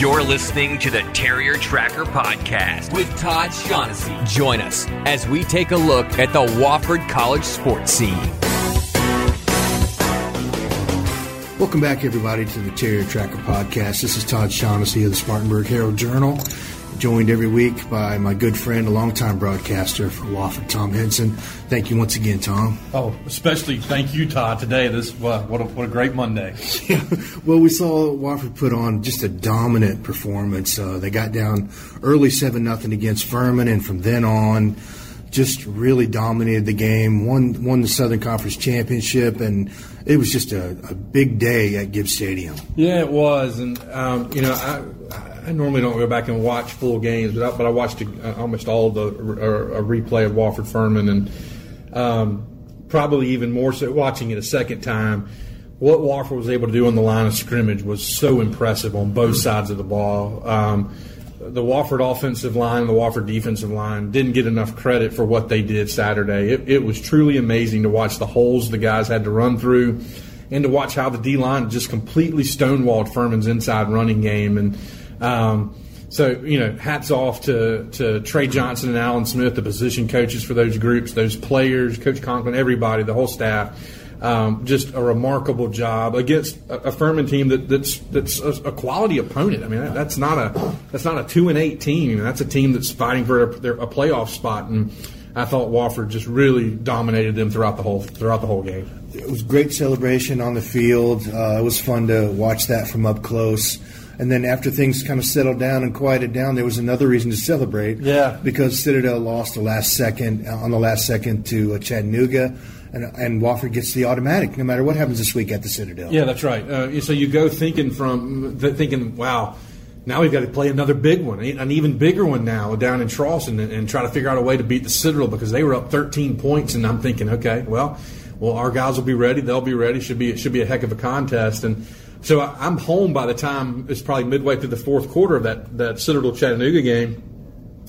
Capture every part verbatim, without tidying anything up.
You're listening to the Terrier Tracker Podcast with Todd Shanesy. Join us as we take a look at the Wofford College sports scene. Welcome back, everybody, to the Terrier Tracker Podcast. This is Todd Shanesy of the Spartanburg Herald-Journal, joined every week by my good friend, a longtime broadcaster for Wofford, Tom Henson. Thank you once again, Tom. Oh, especially thank you, Todd, today. This uh, what a, what a great Monday. Yeah. Well, we saw Wofford put on just a dominant performance. Uh, they got down early seven nothing against Furman, and from then on, just really dominated the game, won, won the Southern Conference Championship, and it was just a, a big day at Gibbs Stadium. Yeah, it was. And, um, you know, I... I normally don't go back and watch full games, but I, but I watched a, almost all the a, a replay of Wofford Furman, and um, probably even more so watching it a second time. What Wofford was able to do on the line of scrimmage was so impressive on both sides of the ball. Um, the Wofford offensive line and the Wofford defensive line didn't get enough credit for what they did Saturday. It, it was truly amazing to watch the holes the guys had to run through, and to watch how the D-line just completely stonewalled Furman's inside running game. And Um, so, you know, hats off to, to Trey Johnson and Alan Smith, the position coaches for those groups, those players, Coach Conklin, everybody, the whole staff. Um, just a remarkable job against a, a Furman team that, that's that's a, a quality opponent. I mean, that, that's not a that's not a two and eight team. That's a team that's fighting for a, their, a playoff spot. And I thought Wofford just really dominated them throughout the whole throughout the whole game. It was great celebration on the field. Uh, it was fun to watch that from up close. And then after things kind of settled down and quieted down, there was another reason to celebrate. Yeah. Because Citadel lost the last second on the last second to Chattanooga, and, and Wofford gets the automatic no matter what happens this week at the Citadel. Yeah, that's right. Uh, so you go thinking from thinking, wow, now we've got to play another big one, an even bigger one now down in Charleston, and, and try to figure out a way to beat the Citadel because they were up thirteen points, and I'm thinking, okay, well, well, our guys will be ready, they'll be ready. Should be it should be a heck of a contest. And so I'm home by the time it's probably midway through the fourth quarter of that, that Citadel-Chattanooga game,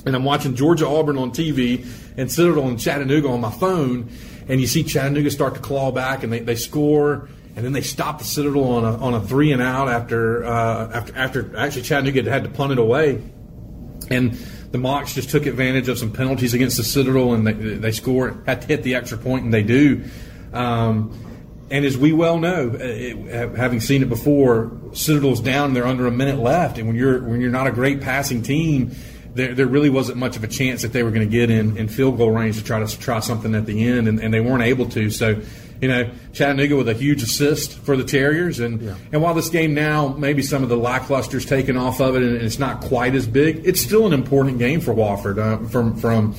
and I'm watching Georgia-Auburn on T V and Citadel and Chattanooga on my phone, and you see Chattanooga start to claw back, and they, they score, and then they stop the Citadel on a on a three and out after uh, after after actually Chattanooga had to punt it away, and the Mocs just took advantage of some penalties against the Citadel, and they they score, had to hit the extra point, and they do. Um, And as we well know, it, having seen it before, Citadel's down. They're under a minute left, and when you're when you're not a great passing team, there there really wasn't much of a chance that they were going to get in, in field goal range to try to try something at the end, and, and they weren't able to. So, you know, Chattanooga with a huge assist for the Terriers, and yeah. and while this game now maybe some of the lackluster's taken off of it, and it's not quite as big, it's still an important game for Wofford uh, from from.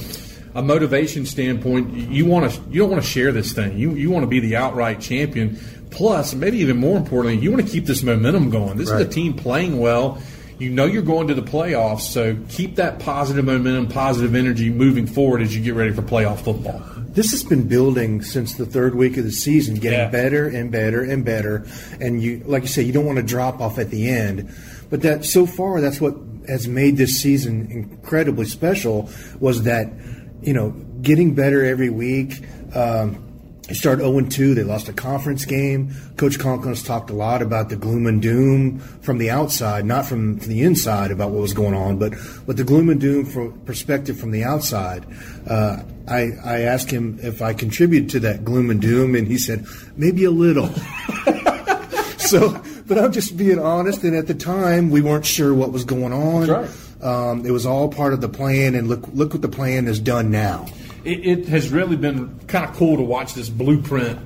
A motivation standpoint, you want to you don't want to share this thing. You you want to be the outright champion. Plus, maybe even more importantly, you want to keep this momentum going. This right. is a team playing well. You know you're going to the playoffs, so keep that positive momentum, positive energy moving forward as you get ready for playoff football. This has been building since the third week of the season, getting yeah. better and better and better. And you, like you said, you don't want to drop off at the end. But that so far, that's what has made this season incredibly special, was that, you know, getting better every week. Um, they started oh and two. They lost a conference game. Coach Conklin's talked a lot about the gloom and doom from the outside, not from the inside about what was going on, but, but the gloom and doom from perspective from the outside. Uh, I, I asked him if I contributed to that gloom and doom, and he said, maybe a little. So, but I'm just being honest, and at the time, we weren't sure what was going on. That's right. Um, it was all part of the plan, and look look what the plan has done now. It, it has really been kind of cool to watch this blueprint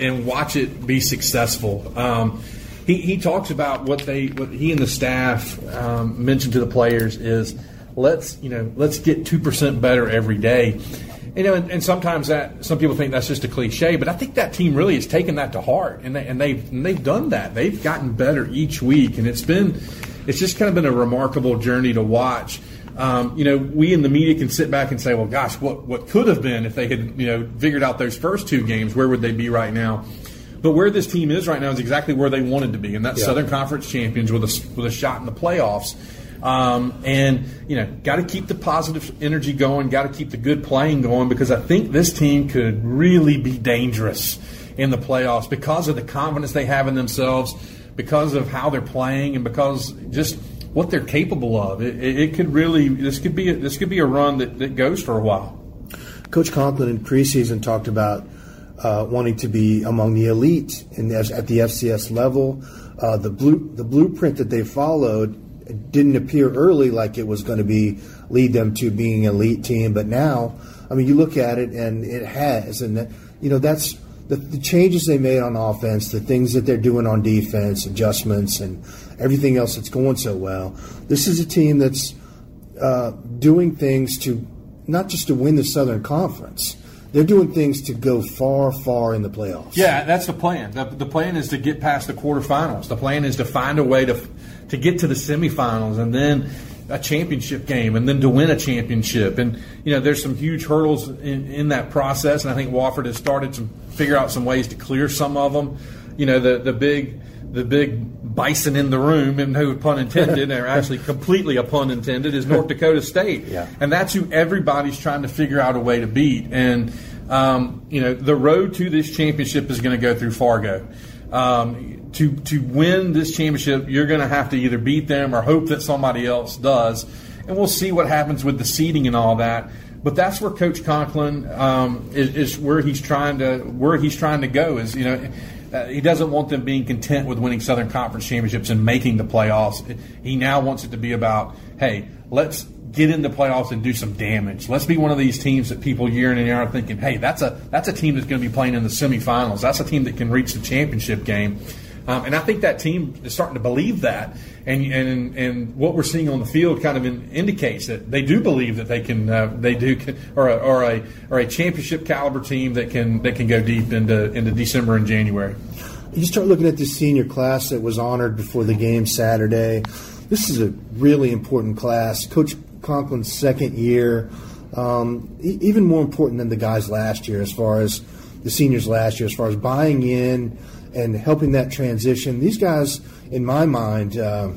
and watch it be successful. Um, he, he talks about what they, what he and the staff um, mentioned to the players is let's you know let's get two percent better every day. You know, and, and sometimes that some people think that's just a cliche, but I think that team really has taken that to heart, and they and they've and they've done that. They've gotten better each week, and it's been. it's just kind of been a remarkable journey to watch. Um, you know, we in the media can sit back and say, well, gosh, what, what could have been if they had, you know, figured out those first two games, where would they be right now? But where this team is right now is exactly where they wanted to be, and that's yeah. Southern Conference champions with a, with a shot in the playoffs. Um, and, you know, got to keep the positive energy going, got to keep the good playing going, because I think this team could really be dangerous in the playoffs because of the confidence they have in themselves, because of how they're playing, and because just what they're capable of. It, it, it could really – this could be a, this could be a run that, that goes for a while. Coach Conklin in preseason talked about uh, wanting to be among the elite in the, at the F C S level. Uh, the blue, the blueprint that they followed – it didn't appear early like it was going to be lead them to being an elite team, but now, I mean, you look at it and it has, and that, you know, that's the, the changes they made on offense, the things that they're doing on defense, adjustments, and everything else that's going so well. This is a team that's uh, doing things to not just to win the Southern Conference. They're doing things to go far, far in the playoffs. Yeah, that's the plan. The, the plan is to get past the quarterfinals. The plan is to find a way to to get to the semifinals and then a championship game and then to win a championship. And, you know, there's some huge hurdles in, in that process, and I think Wofford has started to figure out some ways to clear some of them. You know, the, the big the big bison in the room, and no pun intended, or actually completely a pun intended, is North Dakota State. Yeah. And that's who everybody's trying to figure out a way to beat. And, um, you know, the road to this championship is going to go through Fargo. Um To to win this championship, you're going to have to either beat them or hope that somebody else does. And we'll see what happens with the seeding and all that. But that's where Coach Conklin um, is, is where he's trying to where he's trying to go. Is you know uh, he doesn't want them being content with winning Southern Conference championships and making the playoffs. He now wants it to be about, hey, let's get in the playoffs and do some damage. Let's be one of these teams that people year in and year out are thinking, hey, that's a that's a team that's going to be playing in the semifinals. That's a team that can reach the championship game. Um, and I think that team is starting to believe that, and and and what we're seeing on the field kind of in, indicates that they do believe that they can, uh, they do, can, or a, or a or a championship caliber team that can that can go deep into into December and January. You start looking at the senior class that was honored before the game Saturday. This is a really important class. Coach Conklin's second year, um, e- even more important than the guys last year, as far as the seniors last year, as far as buying in and helping that transition. These guys, in my mind, uh,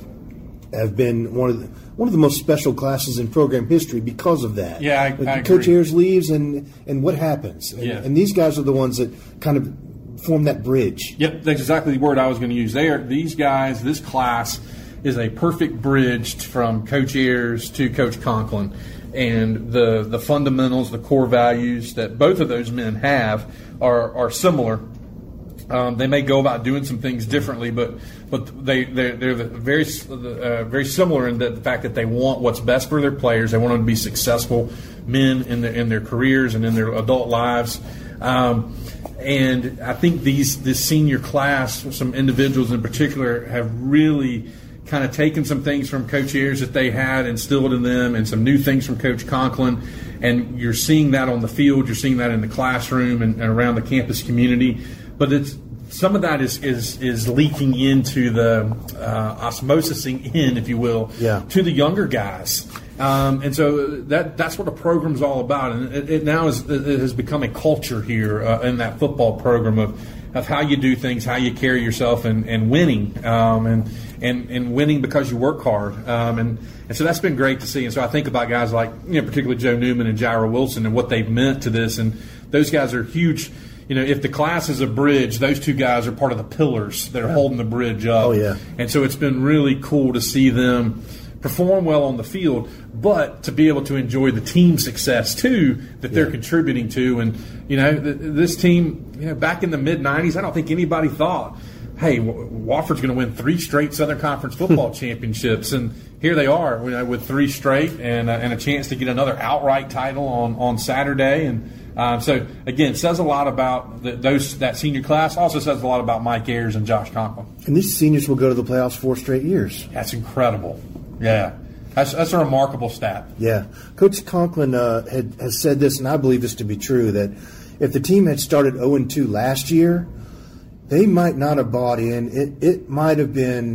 have been one of the, one of the most special classes in program history because of that. Yeah, I, I Coach agree. Ayers leaves, and, and what happens? And, yeah. and these guys are the ones that kind of form that bridge. Yep, that's exactly the word I was going to use. They are, these guys, this class, is a perfect bridge from Coach Ayers to Coach Conklin. And the, the fundamentals, the core values that both of those men have are, are similar. Um, they may go about doing some things differently, but but they they're, they're very uh, very similar in the fact that they want what's best for their players. They want them to be successful men in their in their careers and in their adult lives. Um, and I think these this senior class, some individuals in particular, have really kind of taken some things from Coach Ayers that they had instilled in them, and some new things from Coach Conklin. And you're seeing that on the field. You're seeing that in the classroom and, and around the campus community. But it's some of that is is, is leaking into the uh, osmosising in, if you will, yeah. to the younger guys, um, and so that that's what the program's all about. And it, it now is it has become a culture here uh, in that football program of, of how you do things, how you carry yourself, and and winning, um, and and and winning because you work hard, um, and and so that's been great to see. And so I think about guys like you know particularly Joe Newman and Jairo Wilson and what they've meant to this, and those guys are huge. You know, if the class is a bridge, those two guys are part of the pillars that are holding the bridge up. Oh, yeah. And so it's been really cool to see them perform well on the field, but to be able to enjoy the team success, too, that they're yeah. contributing to. And, you know, th- this team, you know, back in the mid nineties, I don't think anybody thought, hey, w- Wofford's going to win three straight Southern Conference football championships. And here they are, you know, with three straight and, uh, and a chance to get another outright title on, on Saturday. And Um, so, again, says a lot about the, those that senior class. Also says a lot about Mike Ayers and Josh Conklin. And these seniors will go to the playoffs four straight years. That's incredible. Yeah. That's, that's a remarkable stat. Yeah. Coach Conklin uh, had, has said this, and I believe this to be true, that if the team had started oh and two last year, they might not have bought in. It, it might have been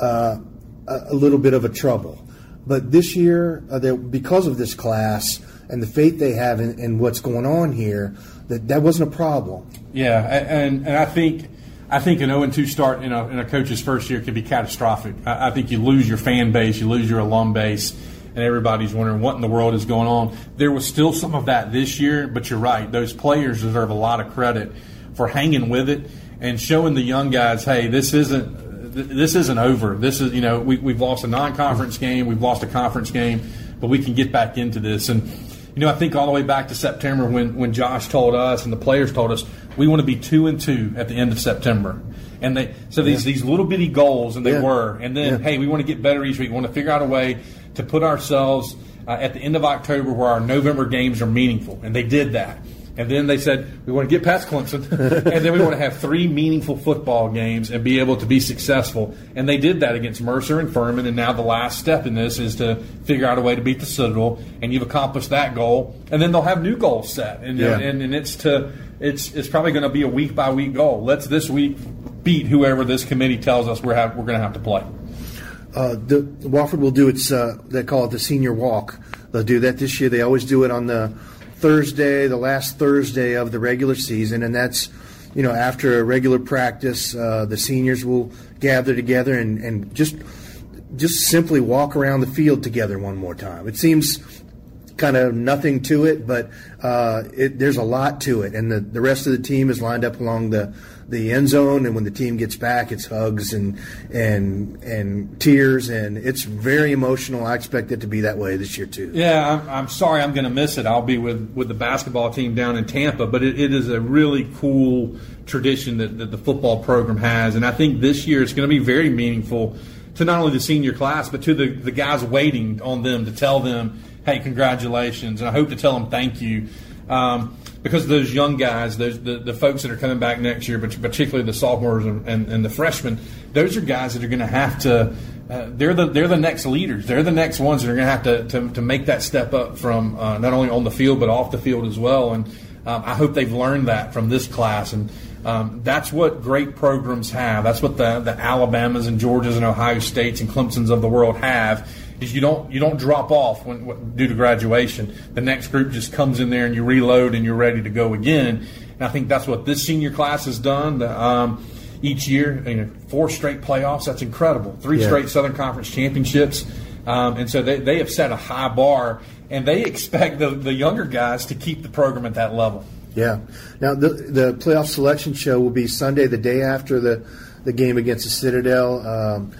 uh, – a, a little bit of a trouble. But this year, uh, because of this class and the faith they have in, in what's going on here, that that wasn't a problem. Yeah, and and I think I think an oh and two start in a, in a coach's first year can be catastrophic. I, I think you lose your fan base, you lose your alum base, and everybody's wondering what in the world is going on. There was still some of that this year, but you're right. Those players deserve a lot of credit for hanging with it and showing the young guys, hey, this isn't – this isn't over. This is, you know, we, we've lost a non-conference game. We've lost a conference game, but we can get back into this. And, you know, I think all the way back to September when, when Josh told us and the players told us, we want to be two and two at the end of September. And they so these, yeah. these little bitty goals, and they yeah. were. And then, yeah. hey, we want to get better each week. We want to figure out a way to put ourselves uh, at the end of October where our November games are meaningful. And they did that. And then they said, we want to get past Clemson, and then we want to have three meaningful football games and be able to be successful. And they did that against Mercer and Furman, and now the last step in this is to figure out a way to beat the Citadel, and you've accomplished that goal. And then they'll have new goals set, and yeah. and, and it's to it's it's probably going to be a week-by-week goal. Let's this week beat whoever this committee tells us we're, have, we're going to have to play. Uh, the, Wofford will do its uh, – they call it the senior walk. They'll do that this year. They always do it on the – Thursday, the last Thursday of the regular season, and that's, you know, after a regular practice, uh, the seniors will gather together and, and just just simply walk around the field together one more time. It seems kind of nothing to it, but uh, it, there's a lot to it, and the, the rest of the team is lined up along the, the end zone, and when the team gets back, it's hugs and, and and tears, and it's very emotional. I expect it to be that way this year too. Yeah, I'm, I'm sorry I'm going to miss it. I'll be with, with the basketball team down in Tampa, but it, it is a really cool tradition that, that the football program has, and I think this year it's going to be very meaningful to not only the senior class but to the, the guys waiting on them to tell them, hey, congratulations, and I hope to tell them thank you. Um, because those young guys, those, the, the folks that are coming back next year, but particularly the sophomores and, and, and the freshmen, those are guys that are going to have to uh, – they're the they're the next leaders. They're the next ones that are going to have to, to to make that step up from uh, not only on the field but off the field as well. And um, I hope they've learned that from this class. And um, that's what great programs have. That's what the, the Alabamas and Georgias and Ohio States and Clemsons of the world have. Is you don't you don't drop off when, when due to graduation. The next group just comes in there and you reload and you're ready to go again. And I think that's what this senior class has done the, um, each year. You know, four straight playoffs, that's incredible. Three yeah. straight Southern Conference championships. Um, and so they, they have set a high bar, and they expect the, the younger guys to keep the program at that level. Yeah. Now, the, the playoff selection show will be Sunday, the day after the, the game against the Citadel. Um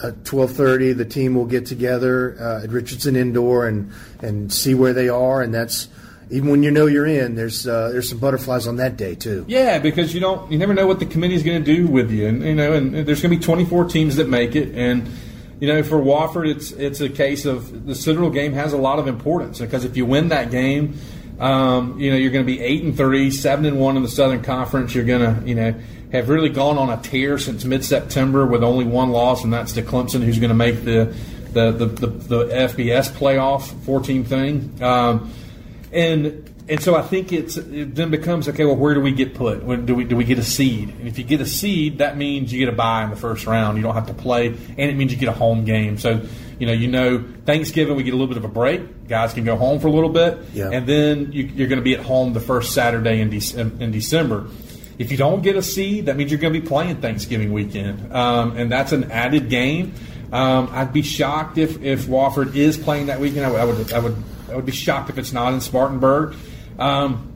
At twelve thirty, the team will get together uh, at Richardson Indoor and, and see where they are, and that's even when you know you're in. There's uh, there's some butterflies on that day too. Yeah, because you don't you never know what the committee's going to do with you, and you know, and there's going to be twenty-four teams that make it, and you know, for Wofford, it's it's a case of the Citadel game has a lot of importance because if you win that game, um, you know, you're going to be eight and three, seven and one in the Southern Conference. You're going to you know. have really gone on a tear since mid-September with only one loss, and that's to Clemson, who's going to make the the, the, the, the F B S playoff four-team thing. Um, and and so I think it's it then becomes, okay, well, where do we get put? When do we do we get a seed? And if you get a seed, that means you get a bye in the first round. You don't have to play, and it means you get a home game. So, you know, you know Thanksgiving we get a little bit of a break. Guys can go home for a little bit, yeah. and then you, you're going to be at home the first Saturday in, De- in December. If you don't get a seed, that means you're going to be playing Thanksgiving weekend, um, and that's an added game. Um, I'd be shocked if, if Wofford is playing that weekend. I, I would I would I would be shocked if it's not in Spartanburg. Um,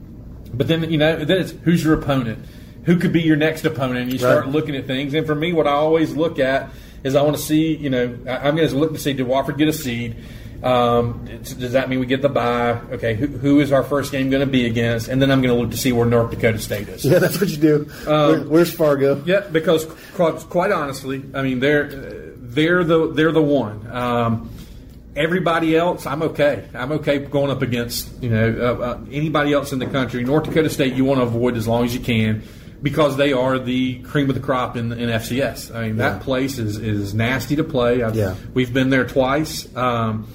but then you know then it's who's your opponent, who could be your next opponent, and you start right. looking at things. And for me, what I always look at is I want to see you know I, I'm going to look to see did Wofford get a seed. Um, does that mean we get the bye? Okay, who, who is our first game going to be against? And then I'm going to look to see where North Dakota State is. Yeah, that's what you do. Um, Where, where's Fargo? Yeah, because quite honestly, I mean they're they're the they're the one. Um, everybody else, I'm okay. I'm okay going up against you know uh, uh, anybody else in the country. North Dakota State, you want to avoid as long as you can because they are the cream of the crop in, in F C S. I mean that yeah. place is is nasty to play. I've, yeah, we've been there twice. Um,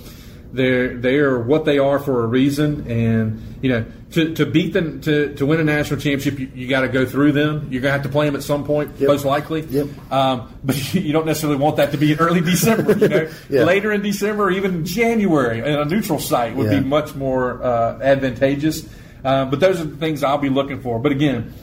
They're, they're what they are for a reason, and, you know, to, to beat them, to, to win a national championship, you, you got to go through them. You're going to have to play them at some point, yep. most likely. Yep. Um, but you don't necessarily want that to be in early December. You know, yeah. Later in December or even January in a neutral site would yeah. be much more uh, advantageous. Uh, but those are the things I'll be looking for. But again,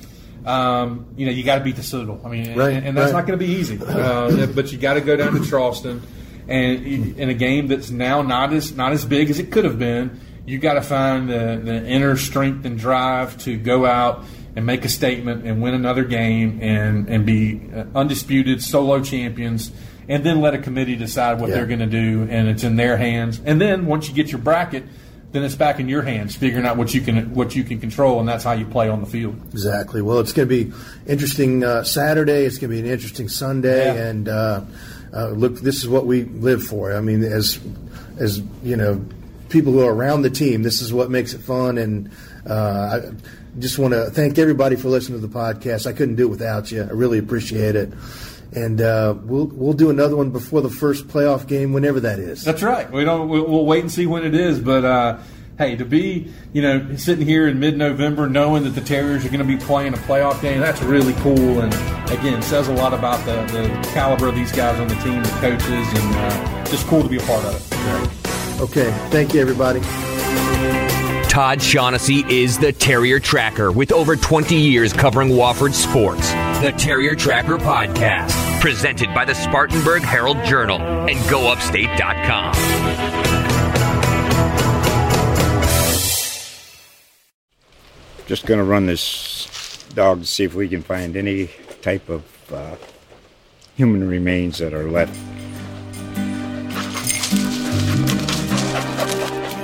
um, you know, you got to beat the Citadel. I mean, right, and, and that's right. not going to be easy. Uh, but you got to go down to Charleston, and in a game that's now not as not as big as it could have been, you got to find the, the inner strength and drive to go out and make a statement and win another game and and be undisputed solo champions, and then let a committee decide what yeah. they're going to do, and it's in their hands. And then once you get your bracket, then it's back in your hands, figuring out what you can what you can control, and that's how you play on the field. Exactly. Well, it's going to be interesting uh, Saturday. It's going to be an interesting Sunday, yeah. and uh, uh, look, this is what we live for. I mean, as as you know, people who are around the team, this is what makes it fun. And uh, I just want to thank everybody for listening to the podcast. I couldn't do it without you. I really appreciate it. And uh, we'll we'll do another one before the first playoff game, whenever that is. That's right. We don't. We'll wait and see when it is. But uh, hey, to be you know sitting here in mid-November, knowing that the Terriers are going to be playing a playoff game, that's really cool. And again, says a lot about the, the caliber of these guys on the team, the coaches, and uh, just cool to be a part of it. Right. Okay. Thank you, everybody. Todd Shaughnessy is the Terrier Tracker with over twenty years covering Wofford sports. The Terrier Tracker Podcast, presented by the Spartanburg Herald-Journal and Go Upstate dot com. Just going to run this dog to see if we can find any type of uh, human remains that are left.